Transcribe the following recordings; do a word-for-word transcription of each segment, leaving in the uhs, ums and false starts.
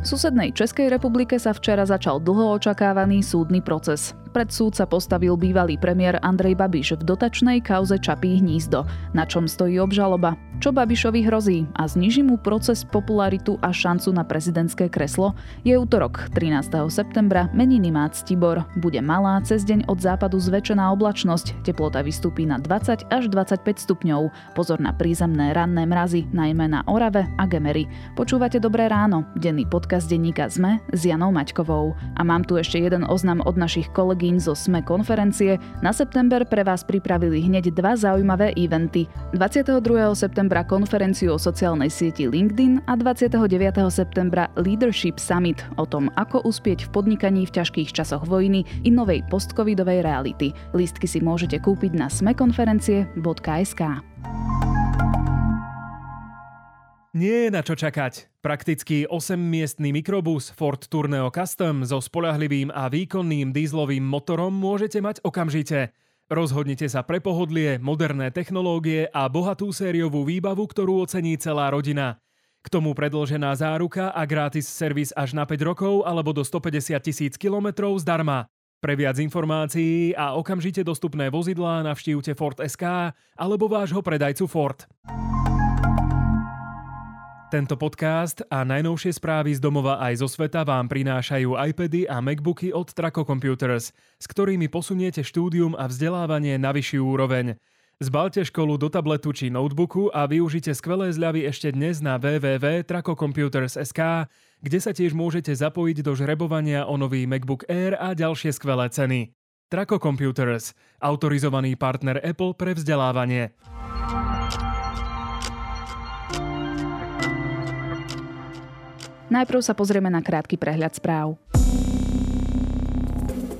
V susednej Českej republike sa včera začal dlho očakávaný súdny proces. Pred súd sa postavil bývalý premiér Andrej Babiš v dotačnej kauze Čapí hnízdo, na čom stojí obžaloba, čo Babišovi hrozí a zniží mu proces, popularitu a šancu na prezidentské kreslo. Je utorok, trinásteho septembra, meniny má Ctibor. Bude malá, cez deň od západu zväčšená oblačnosť, teplota vystúpi na dvadsať až dvadsaťpäť stupňov. Pozor na prízemné ranné mrazy, najmä na Orave a Gemeri. Počúvate Dobré ráno, denný podcast denníka SME s Janou Maťkovou. A mám tu ešte jeden oznam od našich kolegín zo SME konferencie. Na september pre vás pripravili hneď dva zaujímavé eventy. dvadsiateho druhého septembra konferenciu o sociálnej sieti LinkedIn a dvadsiateho deviateho septembra Leadership Summit o tom, ako uspieť v podnikaní v ťažkých časoch vojny i novej postcovidovej reality. Lístky si môžete kúpiť na es em e konferencie bodka es ká. Nie je na čo čakať. Prakticky osemmiestny mikrobus Ford Tourneo Custom so spoľahlivým a výkonným dieselovým motorom môžete mať okamžite. Rozhodnite sa pre pohodlie, moderné technológie a bohatú sériovú výbavu, ktorú ocení celá rodina. K tomu predĺžená záruka a gratis servis až na päť rokov alebo do stopäťdesiat tisíc kilometrov zdarma. Pre viac informácií a okamžite dostupné vozidlá navštívte Ford bodka es ká alebo vášho predajcu Ford. Tento podcast a najnovšie správy z domova aj zo sveta vám prinášajú iPady a MacBooky od Trako Computers, s ktorými posuniete štúdium a vzdelávanie na vyšší úroveň. Zbalte školu do tabletu či notebooku a využite skvelé zľavy ešte dnes na w w w bodka trako computers bodka es ká, kde sa tiež môžete zapojiť do žrebovania o nový MacBook Air a ďalšie skvelé ceny. Trako Computers, autorizovaný partner Apple pre vzdelávanie. Najprv sa pozrieme na krátky prehľad správ.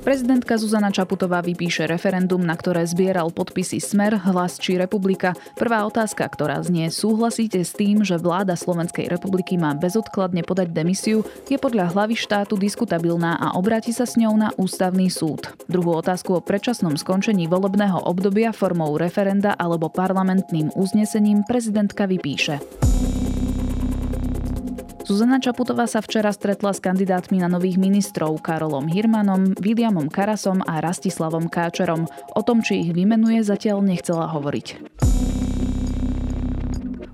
Prezidentka Zuzana Čaputová vypíše referendum, na ktoré zbieral podpisy Smer, Hlas či Republika. Prvá otázka, ktorá znie: súhlasíte s tým, že vláda Slovenskej republiky má bezodkladne podať demisiu, je podľa hlavy štátu diskutabilná a obráti sa s ňou na ústavný súd. Druhú otázku o predčasnom skončení volebného obdobia formou referenda alebo parlamentným uznesením prezidentka vypíše. Zuzana Čaputová sa včera stretla s kandidátmi na nových ministrov Karolom Hirmanom, Williamom Karasom a Rastislavom Káčerom. O tom, či ich vymenuje, zatiaľ nechcela hovoriť.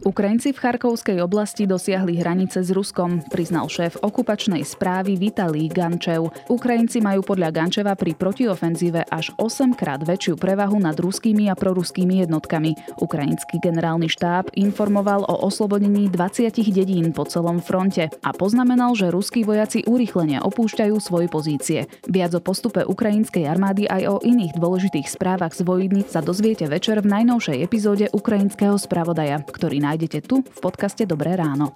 Ukrajinci v Charkovskej oblasti dosiahli hranice s Ruskom, priznal šéf okupačnej správy Vitalij Gančev. Ukrajinci majú podľa Gančeva pri protiofenzíve až osemkrát väčšiu prevahu nad ruskými a proruskými jednotkami. Ukrajinský generálny štáb informoval o oslobodení dvadsať dedín po celom fronte a poznamenal, že ruskí vojaci urýchlene opúšťajú svoje pozície. Viac o postupe ukrajinskej armády aj o iných dôležitých správach z vojníc sa dozviete večer v najnovšej epizóde Ukrajinského spravodaja, ktorý nájdete Nájdete tu v podcaste Dobré ráno.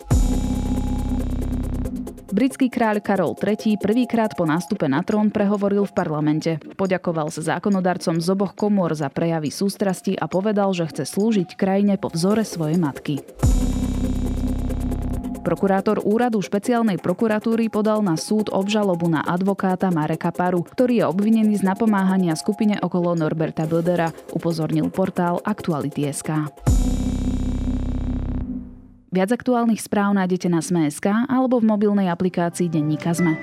Britský kráľ Karol tretí prvýkrát po nástupe na trón prehovoril v parlamente. Poďakoval sa zákonodarcom z oboch komôr za prejavy sústrasti a povedal, že chce slúžiť krajine po vzore svojej matky. Prokurátor úradu špeciálnej prokuratúry podal na súd obžalobu na advokáta Mareka Paru, ktorý je obvinený z napomáhania skupine okolo Norberta Blödera, upozornil portál Aktuality bodka es ká. Viac aktuálnych správ nájdete na es em e bodka es ká alebo v mobilnej aplikácii denníka SME.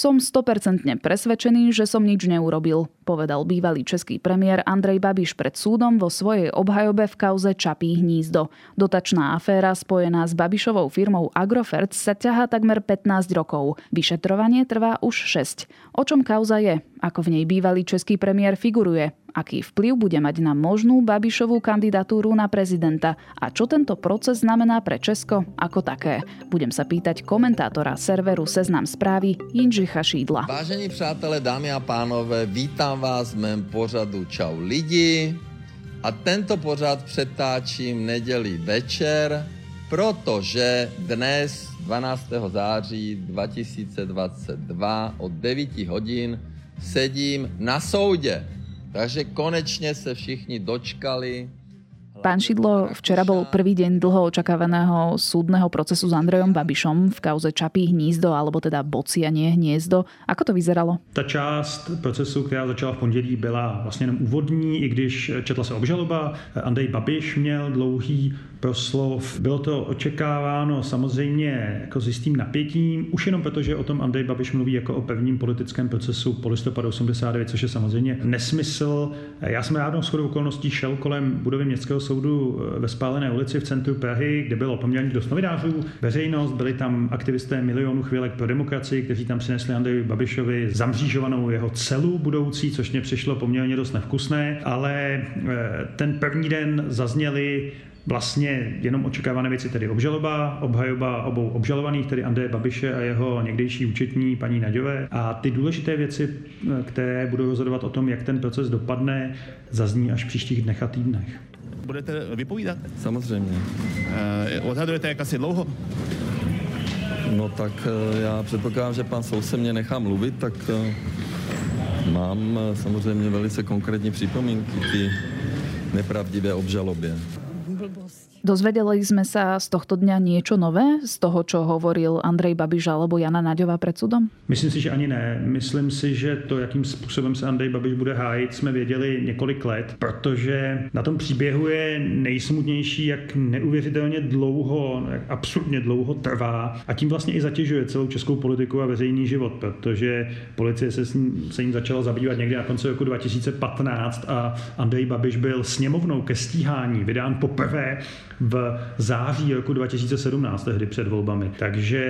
Som sto percent presvedčený, že som nič neurobil, povedal bývalý český premiér Andrej Babiš pred súdom vo svojej obhajobe v kauze Čapí hnízdo. Dotačná aféra spojená s Babišovou firmou Agrofert sa ťahá takmer pätnásť rokov. Vyšetrovanie trvá už šesť. O čom kauza je? Ako v nej bývalý český premiér figuruje? Aký vplyv bude mať na možnú Babišovú kandidatúru na prezidenta? A čo tento proces znamená pre Česko ako také? Budem sa pýtať komentátora serveru Seznam Zprávy Jindřicha Šídla. Vážení přátelé, dámy a pánové, vítám vás v mém pořadu Čau lidi a tento pořad přetáčím neděli večer, protože dnes dvanáctého září dva tisíce dvacet dva od devět hodin sedím na soudě, takže konečně se všichni dočkali. Pán Šídlo, včera bol prvý deň dlho očakávaného súdneho procesu s Andrejom Babišom v kauze Čapí hnízdo, alebo teda bocianie hniezdo. Ako to vyzeralo? Ta část procesu, která začala v pondělí, byla vlastně jenom úvodní, i když četla se obžaloba. Andrej Babiš měl dlouhý proslov. Bylo to očekáváno samozřejmě jako s jistým napětím, už jenom proto, že o tom Andrej Babiš mluví jako o pevním politickém procesu po listopadu osmdesát devět, což je samozřejmě nesmysl. Já jsem rád shodou okolností šel kolem budovy Městského soudu ve Spálené ulici v centru Prahy, kde bylo poměrně dost novinářů, veřejnost, byli tam aktivisté Milionů chvilek pro demokracii, kteří tam přinesli Andreji Babišovi zamřížovanou jeho celu budoucí, což mě přišlo poměrně dost nevkusné, ale ten první den zazněly vlastně jenom očekávané věci, tedy obžaloba, obhajoba obou obžalovaných, tedy Andreje Babiše a jeho někdejší účetní paní Naďové. A ty důležité věci, které budou rozhodovat o tom, jak ten proces dopadne, zazní až v příštích dnech a týdnech. Budete vypovídat? Samozřejmě. E, odhadujete, jak asi dlouho? No tak já předpokládám, že pan soud se mě nechá mluvit, tak mám samozřejmě velice konkrétní připomínky ty nepravdivé obžalobě. Dozvedeli sme sa z tohto dňa niečo nové z toho, čo hovoril Andrej Babiš alebo Jana Naďová pred súdom? Myslím si, že ani ne. Myslím si, že to, jakým způsobem se Andrej Babiš bude hájit, jsme věděli několik let, protože na tom příběhu je nejsmutnější, jak neuvěřitelně dlouho, jak absurdně dlouho trvá a tím vlastně i zatěžuje celou českou politiku a veřejný život, protože policie se, s ním, se jim začala zabývat někdy na konci roku dva tisíce patnáct a Andrej Babiš byl sněmovnou ke stíhání vydán poprvé v září roku dva tisíce sedmnáct, tehdy před volbami. Takže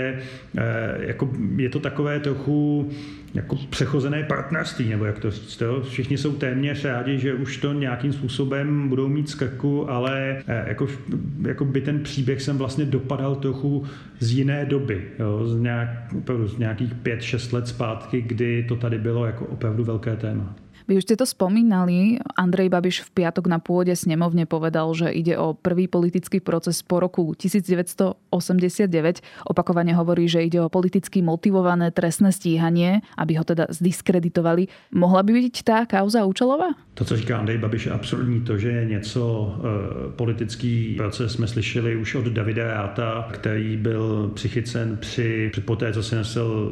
e, jako je to takové trochu jako přechozené partnerství, nebo jak to říct. To? Všichni jsou téměř rádi, že už to nějakým způsobem budou mít z krku, ale e, jako, jako by ten příběh sem vlastně dopadal trochu z jiné doby. Jo? Z, nějak, opravdu, z nějakých pět šest let zpátky, kdy to tady bylo jako opravdu velké téma. Vy už ste to spomínali, Andrej Babiš v piatok na pôde snemovne povedal, že ide o prvý politický proces po roku devätnásť osemdesiatdeväť. Opakovane hovorí, že ide o politicky motivované trestné stíhanie, aby ho teda zdiskreditovali. Mohla by byť tá kauza účelová? To, co říká Andrej Babiš, je absurdní. To, že je něco e, politický proces, jsme slyšeli už od Davida Ratha, který byl přichycen při, při poté, co si nesel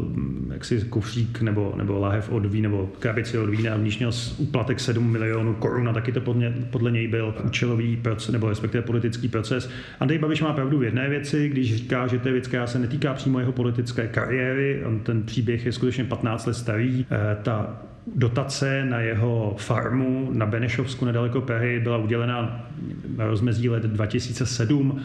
jaksi kufřík nebo, nebo láhev od vína, nebo krabici od vína, v níž měl úplatek sedm milionů korun a taky to podle, podle něj byl účelový proces, nebo respektive politický proces. Andrej Babiš má pravdu v jedné věci, když říká, že to je věc, která se netýká přímo jeho politické kariéry. On, ten příběh je skutečně patnáct let starý. E, ta dotace na jeho farmu na Benešovsku nedaleko Prahy byla udělena na rozmezí let dva tisíce sedm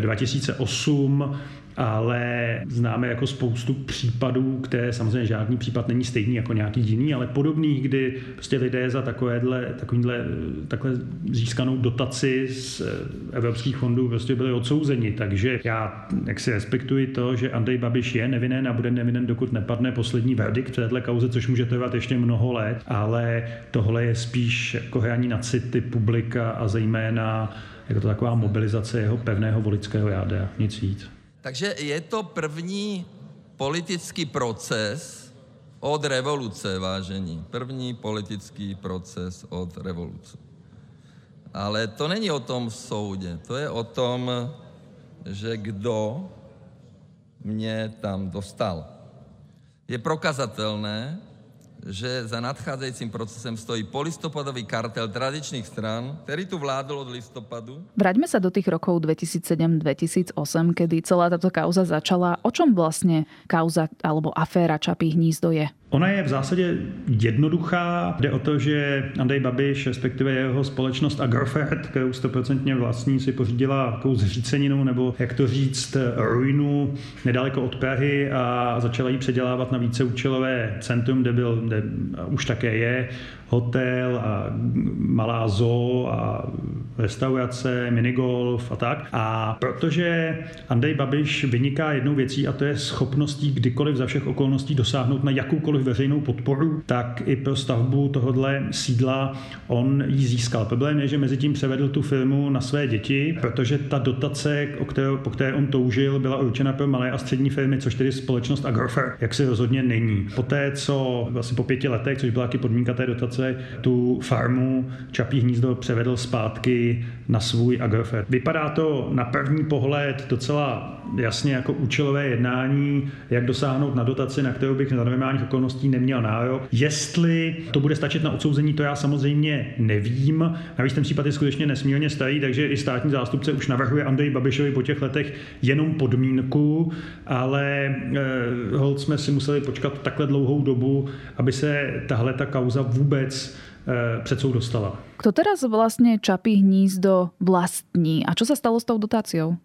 dva tisíce osm, ale známe jako spoustu případů, které samozřejmě žádný případ není stejný jako nějaký jiný, ale podobný, kdy prostě lidé za takovéhle, takovýhle, takhle získanou dotaci z evropských fondů prostě byli odsouzeni. Takže já jak si respektuji to, že Andrej Babiš je nevinen a bude nevinen, dokud nepadne poslední verdikt v této kauze, což může trvat ještě mnoho let, ale tohle je spíš jako hraní na city publika a zejména je to taková mobilizace jeho pevného voličského jádra, nic víc. Takže je to první politický proces od revoluce, vážení. První politický proces od revoluce. Ale to není o tom soudě, to je o tom, že kdo mě tam dostal. Je prokazatelné, že za nadchádzajúcim procesom stojí polistopadový kartel tradičných strán, ktorý tu vládol od listopadu. Vráťme sa do tých rokov dvetisícsedem dvetisícosem, kedy celá táto kauza začala. O čom vlastne kauza alebo aféra Čapí hnízdo je? Ona je v zásadě jednoduchá. Jde o to, že Andrej Babiš, respektive jeho společnost Agrofert, kterou sto procent vlastní, si pořídila takovou zříceninu, nebo jak to říct, ruinu nedaleko od Prahy a začala ji předělávat na víceúčelové centrum, kde, byl, kde už také je hotel a malá zoo a restaurace, minigolf a tak. A protože Andrej Babiš vyniká jednou věcí a to je schopností kdykoliv za všech okolností dosáhnout na jakoukoliv veřejnou podporu, tak i pro stavbu tohodle sídla on ji získal. Problém je, že mezi tím převedl tu firmu na své děti, protože ta dotace, o kterou, po které on toužil, byla určena pro malé a střední firmy, což tedy společnost Agrofert, jak si rozhodně není. Poté, co asi po pěti letech, což byla taky podmínka té dotace, tu farmu Čapí hnízdo převedl zpátky na svůj Agrofert. Vypadá to na první pohled docela jasně jako účelové jednání, jak dosáhnout na dotaci, na kterou bych za normálních okolností neměl nárok. Jestli to bude stačit na odsouzení, to já samozřejmě nevím. Navíc ten případ je skutečně nesmírně starý, takže i státní zástupce už navrhuje Andreji Babišovi po těch letech jenom podmínku, ale eh, holt jsme si museli počkat takhle dlouhou dobu, aby se tahle ta kauza vůbec eh, před soud dostala. Kto teraz vlastně Čapí hnízdo vlastní a co se stalo s tou dotáciou?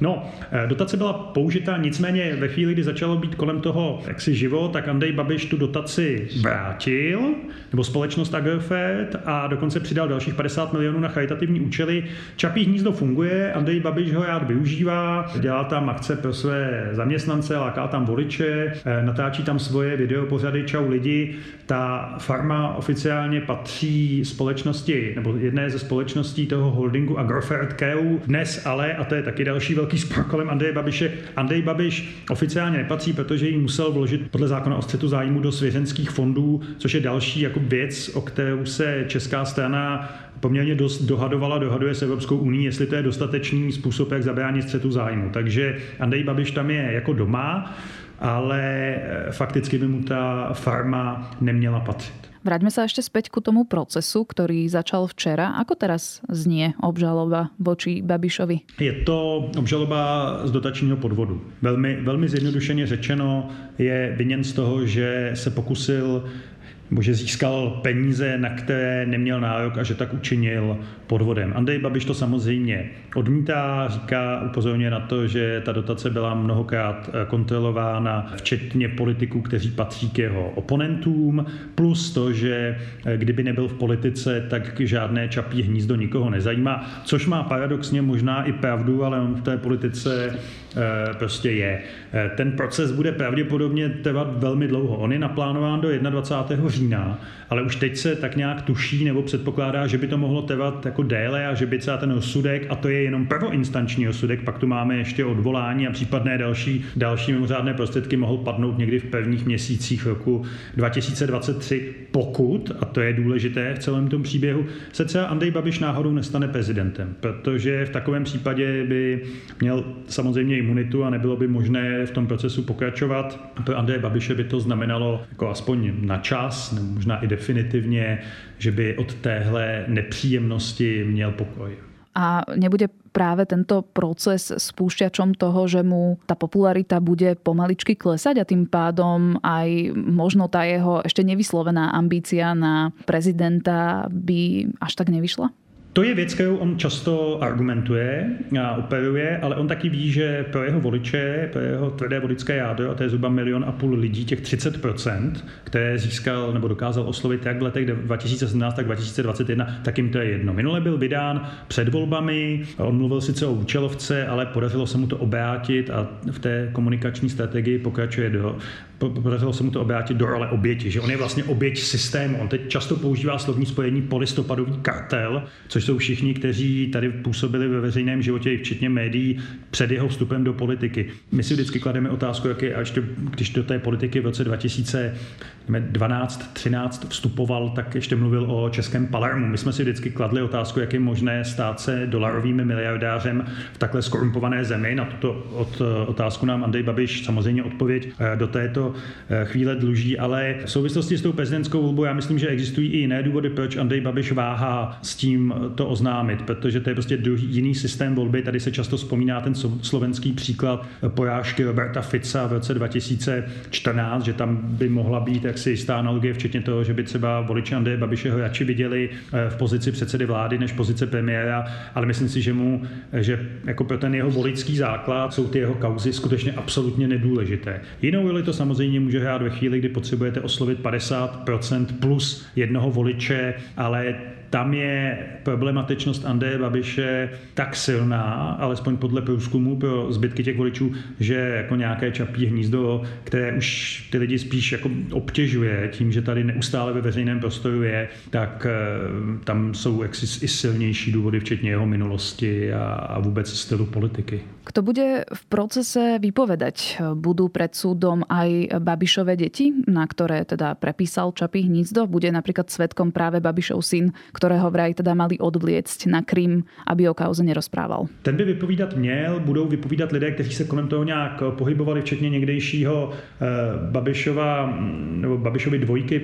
No, dotace byla použita, nicméně ve chvíli, kdy začalo být kolem toho jaksi živo, tak Andrej Babiš tu dotaci vrátil, nebo společnost Agrofert, a dokonce přidal dalších padesát milionů na charitativní účely. Čapí hnízdo funguje, Andrej Babiš ho rád využívá, dělá tam akce pro své zaměstnance, láká tam voliče, natáčí tam svoje videopořady Čau lidi. Ta farma oficiálně patří společnosti, nebo jedné ze společností toho holdingu Agrofert, kterou dnes ale, a to je taky další velký spor kolem Andreje Babiše, Andrej Babiš oficiálně nepatří, protože ji musel vložit podle zákona o střetu zájmu do svěřenských fondů, což je další jako věc, o kterou se česká strana poměrně dost dohadovala, dohaduje s Evropskou unii, jestli to je dostatečný způsob, jak zabránit střetu zájmu. Takže Andrej Babiš tam je jako doma, ale fakticky by mu ta farma neměla patřit. Vráťme sa ešte späť ku tomu procesu, ktorý začal včera. Ako teraz znie obžaloba voči Babišovi? Je to obžaloba z dotačního podvodu. Velmi, velmi zjednodušeně řečeno je viněn z toho, že se pokusil, nebo že získal peníze, na které neměl nárok a že tak učinil podvodem. Andrej Babiš to samozřejmě odmítá, říká, upozorňuje na to, že ta dotace byla mnohokrát kontrolována, včetně politiků, kteří patří k jeho oponentům, plus to, že kdyby nebyl v politice, tak žádné Čapí hnízdo nikoho nezajímá, což má paradoxně možná i pravdu, ale on v té politice prostě je. Ten proces bude pravděpodobně trvat velmi dlouho. On je naplánován do dvacátého prvního října, ale už teď se tak nějak tuší nebo předpokládá, že by to mohlo trvat jako déle a že by celá ten rozsudek, a to je jenom prvoinstanční rozsudek, pak tu máme ještě odvolání a případné další, další mimořádné prostředky, mohl padnout někdy v prvních měsících roku dva tisíce dvacet tři, pokud, a to je důležité v celém tom příběhu, se třeba Andrej Babiš náhodou nestane prezidentem, protože v takovém případě by měl samozřejmě imunitu a nebylo by možné v tom procesu pokračovat. Pro Andreje Babiše by to znamenalo jako aspoň na čas, nebo možná i definitivně, že by od téhle nepříjemnosti měl pokoj. A nebude práve tento proces spúšťačom toho, že mu tá popularita bude pomaličky klesať a tým pádom aj možno tá jeho ešte nevyslovená ambícia na prezidenta by až tak nevyšla? To je věc, kterou on často argumentuje a operuje, ale on taky ví, že pro jeho voliče, pro jeho tvrdé voličské jádro, a to je zhruba milion a půl lidí, těch třicet procent, které získal nebo dokázal oslovit jak v letech dva tisíce sedmnáct, tak dva tisíce dvacet jedna, tak jim to je jedno. Minule byl vydán před volbami, on mluvil sice o účelovce, ale podařilo se mu to obrátit a v té komunikační strategii pokračuje do... podařilo se mu to obrátit do role oběti, že on je vlastně oběť systému. On teď často používá slovní spojení polistopadový kartel, což jsou všichni, kteří tady působili ve veřejném životě, včetně médií, před jeho vstupem do politiky. My si vždycky klademe otázku, jak je, a ještě když do té politiky v roce dva tisíce dvanáct třináct vstupoval, tak ještě mluvil o českém Palermu. My jsme si vždycky kladli otázku, jak je možné stát se dolarovým miliardářem v takhle skorumpované zemi. Na tuto od, otázku nám Andrej Babiš samozřejmě odpověď do této chvíle dluží, ale v souvislosti s tou prezidentskou volbou já myslím, že existují i jiné důvody, proč Andrej Babiš váhá s tím to oznámit, protože to je prostě druhý, jiný systém volby. Tady se často vzpomíná ten slovenský příklad porážky Roberta Fica v roce dva tisíce čtrnáct, že tam by mohla být jaksi jistá analogie, včetně toho, že by třeba voliči Andreje Babiše ho radši viděli v pozici předsedy vlády než pozice premiéra, ale myslím si, že mu, že jako pro ten jeho voličský základ jsou ty jeho kauzy skutečně absolutně nedůležité. Jinou roli to samozřejmě může hrát ve chvíli, kdy potřebujete oslovit padesát procent plus jednoho voliče, ale tam je problematičnost Andreje Babiše tak silná, alespoň podle průzkumu pro zbytky těch voličů, že jako nějaké Čapí hnízdo, které už ty lidi spíš jako obtěžuje tím, že tady neustále ve veřejném prostoru je, tak tam jsou i silnější důvody, včetně jeho minulosti a vůbec stylu politiky. Kto bude v procese vypovedať? Budú pred súdom aj Babišové deti, na ktoré teda prepísal Čapí hnízdo? Bude napríklad svedkom práve Babišov syn, ktorého vraj teda mali odvliecť na Krym, aby o kauze nerozprával. Ten by vypovídat měl, budou vypovídat lidé, kteří se kolem toho nějak pohybovali, včetně někdejšího Babišova, nebo Babišovy dvojky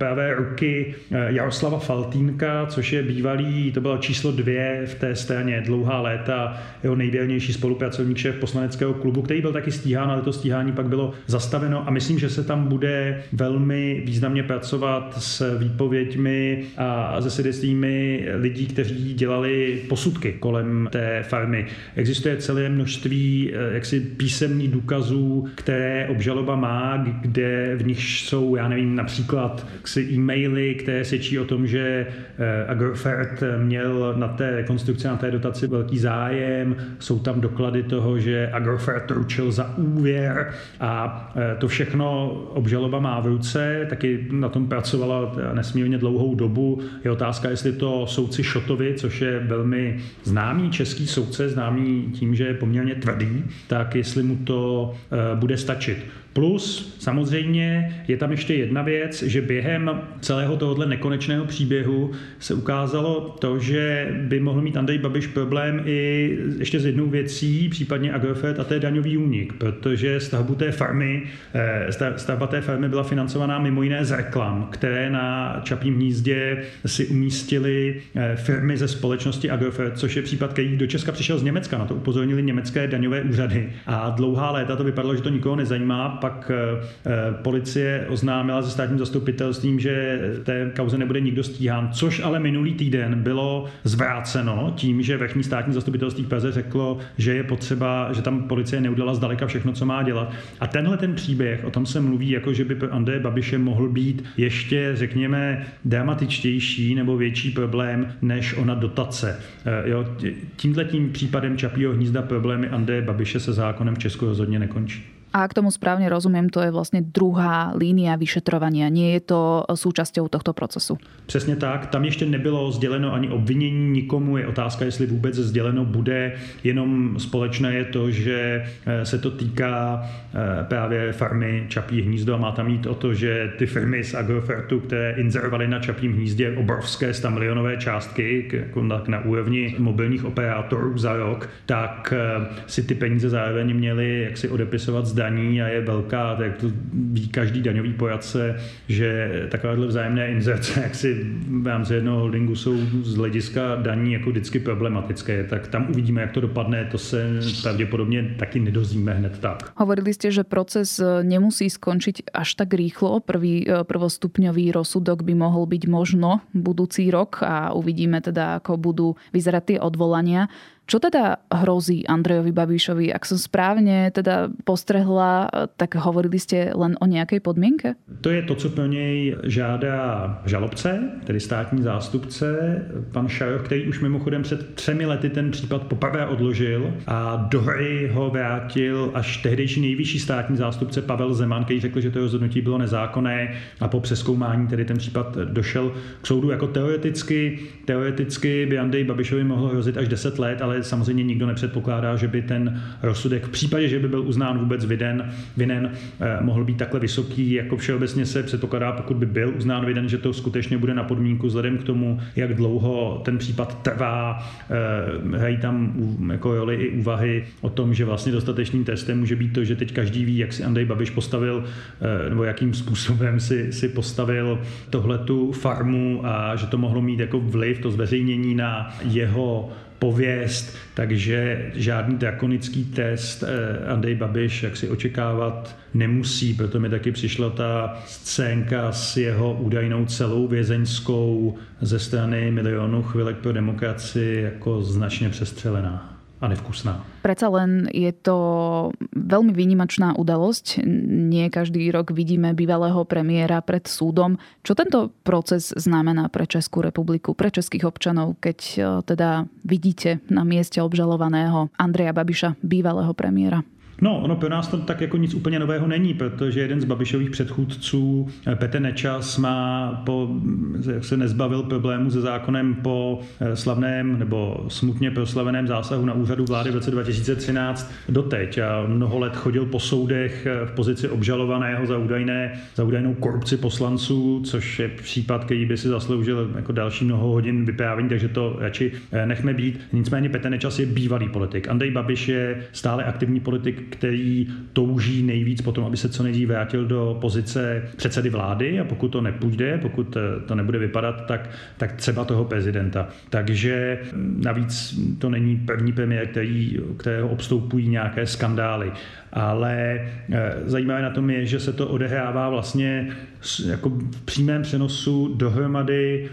pravé ruky Jaroslava Faltýnka, což je bývalý, to bylo číslo dvě v té straně, dlouhá léta, jeho nejvěrnější spolupracovník, šéf poslaneckého klubu, který byl taky stíhán, ale to stíhání pak bylo zastaveno a myslím, že se tam bude velmi významně pracovat s výpověďmi a se svědectvími lidí, kteří dělali posudky kolem té farmy. Existuje celé množství jaksi písemných důkazů, které obžaloba má, kde v nich jsou, já nevím, například e-maily, které svědčí o tom, že Agrofert měl na té rekonstrukci, na té dotaci velký zájem, jsou tam doklady toho, že Agrofert ručil za úvěr a to všechno obžaloba má v ruce, taky na tom pracovala nesmírně dlouhou dobu. Je otázka, jestli to soudci Šotovi, což je velmi známý český soudce, známý tím, že je poměrně tvrdý, tak jestli mu to bude stačit. Plus, samozřejmě, je tam ještě jedna věc, že během celého tohohle nekonečného příběhu se ukázalo to, že by mohl mít Andrej Babiš problém i ještě s jednou věcí, případně Agrofert, a to je daňový únik, protože stavbu té farmy, stavba té farmy byla financovaná mimo jiné z reklam, které na Čapím hnízdě si umístily firmy ze společnosti Agrofert, což je případ, který do Česka přišel z Německa, na to upozornili německé daňové úřady a dlouhá léta to vypadalo, že to nikoho nezajímá. Pak policie oznámila se státním zastupitelstvím, že té kauze nebude nikdo stíhán, což ale minulý týden bylo zvráceno tím, že vrchní státní zastupitelství v Praze řeklo, že je potřeba, že tam policie neudělala zdaleka všechno, co má dělat. A tenhle ten příběh, o tom se mluví, jako že by pro Andreje Babiše mohl být ještě, řekněme, dramatičtější nebo větší problém než ona dotace. Jo, tímhletím případem Čapího hnízda problémy Andreje Babiše se zákonem v Česku rozhodně nekončí. A k tomu správne rozumiem, to je vlastne druhá línia vyšetrovania. Nie je to súčasťou tohto procesu. Přesně tak. Tam ještě nebylo sděleno ani obvinění nikomu. Je otázka, jestli vůbec sděleno bude. Jenom společné je to, že se to týká právě farmy Čapí hnízdo. Má tam jít o to, že ty firmy z Agrofertu, které inzerovaly na Čapím hnízdě obrovské stamilionové částky na úrovni mobilních operátorů za rok, tak si ty peníze zároveň měly jak si odepisovat zda daní a je velká, tak to ví každý daňový poradce, že takovéhle vzájemné inzerce, jak si v rámci jednoho holdingu jsou z hlediska daní jako vždycky problematické. Tak tam uvidíme, jak to dopadne, to se pravděpodobně taky nedozvíme hned tak. Hovorili jste, že proces nemusí skončit až tak rýchlo. Prvý prvostupňový rozsudok by mohl být možno budoucí rok a uvidíme teda, ako budú vyzerať tie odvolania. Čo teda hrozí Andrejovi Babišovi? Ak som správne teda postrehla, tak hovorili ste len o nejakej podmienke? To je to, co pro něj žádá žalobce, tedy státní zástupce, pan Šaroch, který už mimochodem před třemi lety ten případ poprvé odložil a do hry ho vrátil až tehdejší nejvyšší státní zástupce Pavel Zeman, který řekl, že to rozhodnutí bylo nezákonné a po přezkoumání tedy ten případ došel k soudu. Jako teoreticky, teoreticky by Andrej Babišovi mohlo hrozit až deset let, ale samozřejmě nikdo nepředpokládá, že by ten rozsudek v případě, že by byl uznán vůbec vinen, vinen mohl být takhle vysoký, jako všeobecně se předpokládá, pokud by byl uznán vinen, že to skutečně bude na podmínku vzhledem k tomu, jak dlouho ten případ trvá. Hrají tam jako roli i úvahy o tom, že vlastně dostatečným testem může být to, že teď každý ví, jak si Andrej Babiš postavil nebo jakým způsobem si, si postavil tohletu farmu a že to mohlo mít jako vliv, to zveřejnění na jeho pověst, takže žádný drakonický test Andrej Babiš, jak si očekávat, nemusí. Proto mi taky přišla ta scénka s jeho údajnou celou vězeňskou ze strany Milionů chvilek pro demokracii jako značně přestřelená. a nevkusná. Predsa len je to veľmi výnimočná udalosť. Nie každý rok vidíme bývalého premiéra pred súdom. Čo tento proces znamená pre Českú republiku, pre českých občanov, keď teda vidíte na mieste obžalovaného Andreja Babiša, bývalého premiéra? No, ono pro nás to tak jako nic úplně nového není, protože jeden z Babišových předchůdců, Petr Nečas, má po, jak se nezbavil problému se zákonem po slavném nebo smutně proslaveném zásahu na úřadu vlády v roce dva tisíce třináct doteď a mnoho let chodil po soudech v pozici obžalovaného za, údajné, za údajnou korupci poslanců, což je případ, který by si zasloužil jako další mnoho hodin vyprávění, takže to radši nechme být. Nicméně Petr Nečas je bývalý politik. Andrej Babiš je stále aktivní politik, který touží nejvíc potom, aby se co nejdřív vrátil do pozice předsedy vlády a pokud to nepůjde, pokud to nebude vypadat, tak, tak třeba toho prezidenta. Takže navíc to není první premiér, který, kterého obstoupují nějaké skandály. Ale zajímavé na tom je, že se to odehrává vlastně jako v přímém přenosu dohromady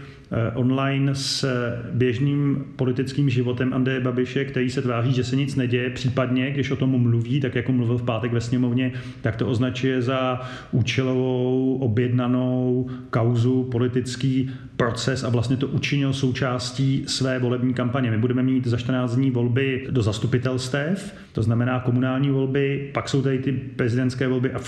online s běžným politickým životem Andreje Babiše, který se tváří, že se nic neděje, případně, když o tom mluví, tak jako mluvil v pátek ve sněmovně, tak to označuje za účelovou, objednanou kauzu, politický proces a vlastně to učinil součástí své volební kampaně. My budeme mít za čtrnáct dní volby do zastupitelstev, to znamená komunální volby, pak jsou tady ty prezidentské volby a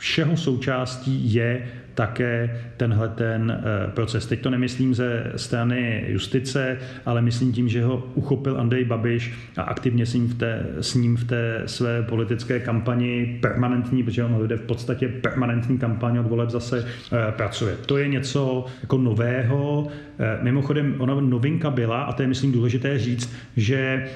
všeho součástí je také tenhle ten proces. Teď to nemyslím ze strany justice, ale myslím tím, že ho uchopil Andrej Babiš a aktivně s ním v té, s ním v té své politické kampani permanentní, protože on jde v podstatě permanentní kampaň od voleb zase pracuje. To je něco jako nového. Mimochodem, ona novinka byla, a to je myslím důležité říct, že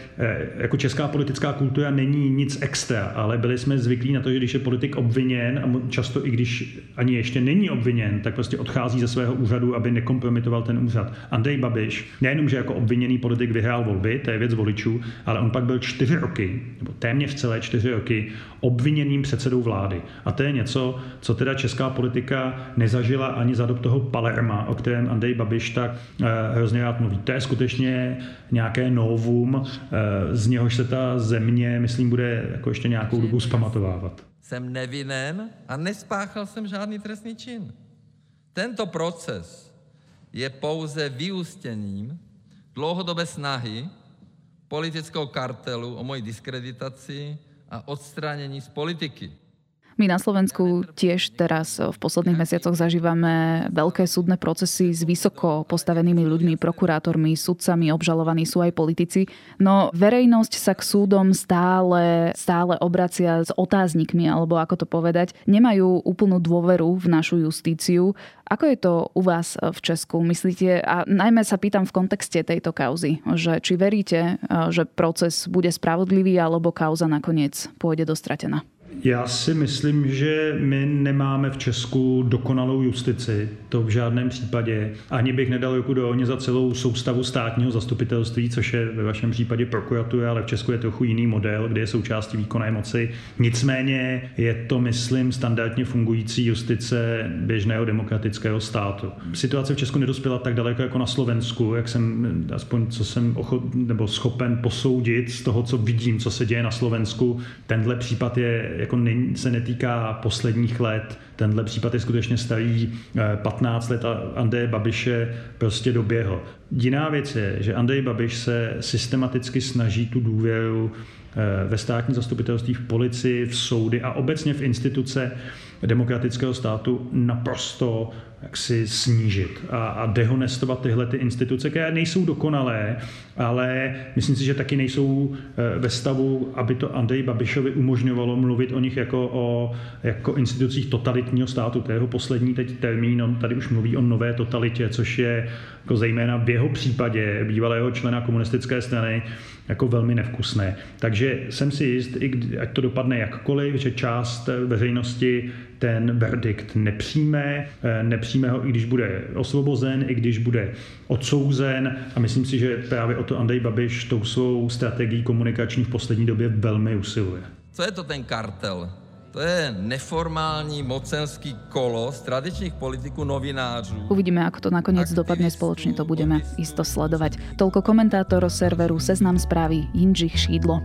jako česká politická kultura není nic extra, ale byli jsme zvyklí na to, že když je politik obviněn a často i když ani ještě není obviněn, tak prostě odchází ze svého úřadu, aby nekompromitoval ten úřad. Andrej Babiš nejenom, že jako obviněný politik vyhrál volby, to je věc voličů, ale on pak byl čtyři roky, nebo téměř celé čtyři roky, obviněným předsedou vlády. A to je něco, co teda česká politika nezažila ani za dob toho Palerma, o kterém Andrej Babiš tak hrozně rád mluví. To je skutečně nějaké novum, z něhož se ta země, myslím, bude jako ještě nějakou dobu zpamatovávat. Jsem nevinen a nespáchal jsem žádný trestný čin. Tento proces je pouze vyústěním dlouhodobé snahy politického kartelu o moji diskreditaci a odstranění z politiky. My na Slovensku tiež teraz v posledných mesiacoch zažívame veľké súdne procesy s vysoko postavenými ľuďmi, prokurátormi, sudcami, obžalovaní sú aj politici. No verejnosť sa k súdom stále, stále obracia s otáznikmi, alebo ako to povedať, nemajú úplnú dôveru v našu justíciu. Ako je to u vás v Česku? Myslíte, a najmä sa pýtam v kontexte tejto kauzy, že či veríte, že proces bude spravodlivý, alebo kauza nakoniec pôjde dostratená? Já si myslím, že my nemáme v Česku dokonalou justici, to v žádném případě. Ani bych nedal ruku do ohně za celou soustavu státního zastupitelství, což je ve vašem případě prokuratura, ale v Česku je trochu jiný model, kde je součástí výkonné moci. Nicméně je to, myslím, standardně fungující justice běžného demokratického státu. Situace v Česku nedospěla tak daleko jako na Slovensku, jak jsem aspoň co jsem ocho, nebo schopen posoudit z toho, co vidím, co se děje na Slovensku. Tenhle případ je jako není, se netýká posledních let. Tenhle případ je skutečně starý patnáct let a Andreje Babiše prostě doběhl. Jiná věc je, že Andrej Babiš se systematicky snaží tu důvěru ve státní zastupitelství, v policii, v soudy a obecně v instituce demokratického státu naprosto jaksi snížit a, a dehonestovat tyhle ty instituce, které nejsou dokonalé, ale myslím si, že taky nejsou ve stavu, aby to Andreji Babišovi umožňovalo mluvit o nich jako o jako institucích totalitního státu. To je jeho poslední teď termín, on tady už mluví o nové totalitě, což je jako zejména v jeho případě bývalého člena komunistické strany jako velmi nevkusné. Takže jsem si jist, i ať to dopadne jakkoliv, že část veřejnosti ten verdikt nepřijme, nepřijme ho, i když bude osvobozen, i když bude odsouzen a myslím si, že právě o to Andrej Babiš tou svou strategií komunikační v poslední době velmi usiluje. Co je to ten kartel? To je neformální mocenský kolos tradičných politiků, novinářů. Uvidíme, ako to nakoniec dopadne, spoločne to budeme isto sledovať. Toľko komentátor serveru Seznam Správy Jindřich Šídlo.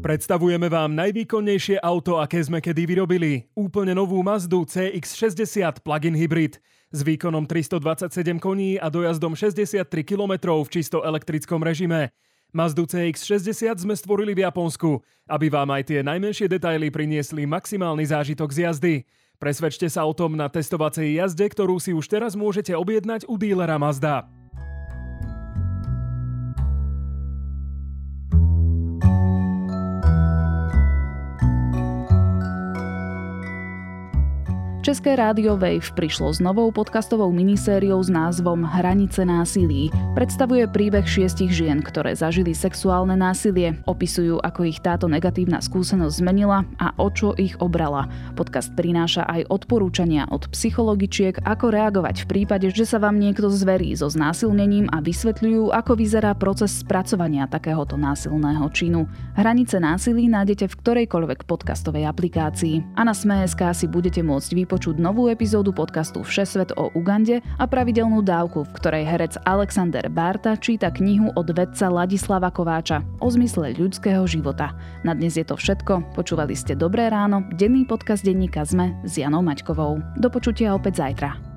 Predstavujeme vám najvýkonnejšie auto, aké sme kedy vyrobili. Úplne novú Mazdu cé iks šesťdesiat plug-in hybrid. S výkonom tristodvadsaťsedem koní a dojazdom šesťdesiattri kilometrov v čisto elektrickom režime. Mazdu cé iks šesťdesiat sme stvorili v Japonsku, aby vám aj tie najmenšie detaily priniesli maximálny zážitok z jazdy. Presvedčte sa o tom na testovacej jazde, ktorú si už teraz môžete objednať u dílera Mazda. České rádio Wave prišlo s novou podcastovou minisériou s názvom Hranice násilí. Predstavuje príbeh šiestich žien, ktoré zažili sexuálne násilie, opisujú, ako ich táto negatívna skúsenosť zmenila a o čo ich obrala. Podcast prináša aj odporúčania od psychologičiek, ako reagovať v prípade, že sa vám niekto zverí so znásilnením, a vysvetľujú, ako vyzerá proces spracovania takéhoto násilného činu. Hranice násilí nájdete v ktorejkoľvek podcastovej aplikácii. A na Sme.sk si budete môcť vypočuť Počuť novú epizódu podcastu Všesvet o Ugande a pravidelnú dávku, v ktorej herec Alexander Bárta číta knihu od vedca Ladislava Kováča o zmysle ľudského života. Na dnes je to všetko. Počúvali ste Dobré ráno, denný podcast denníka SME s Janou Maťkovou. Do počutia opäť zajtra.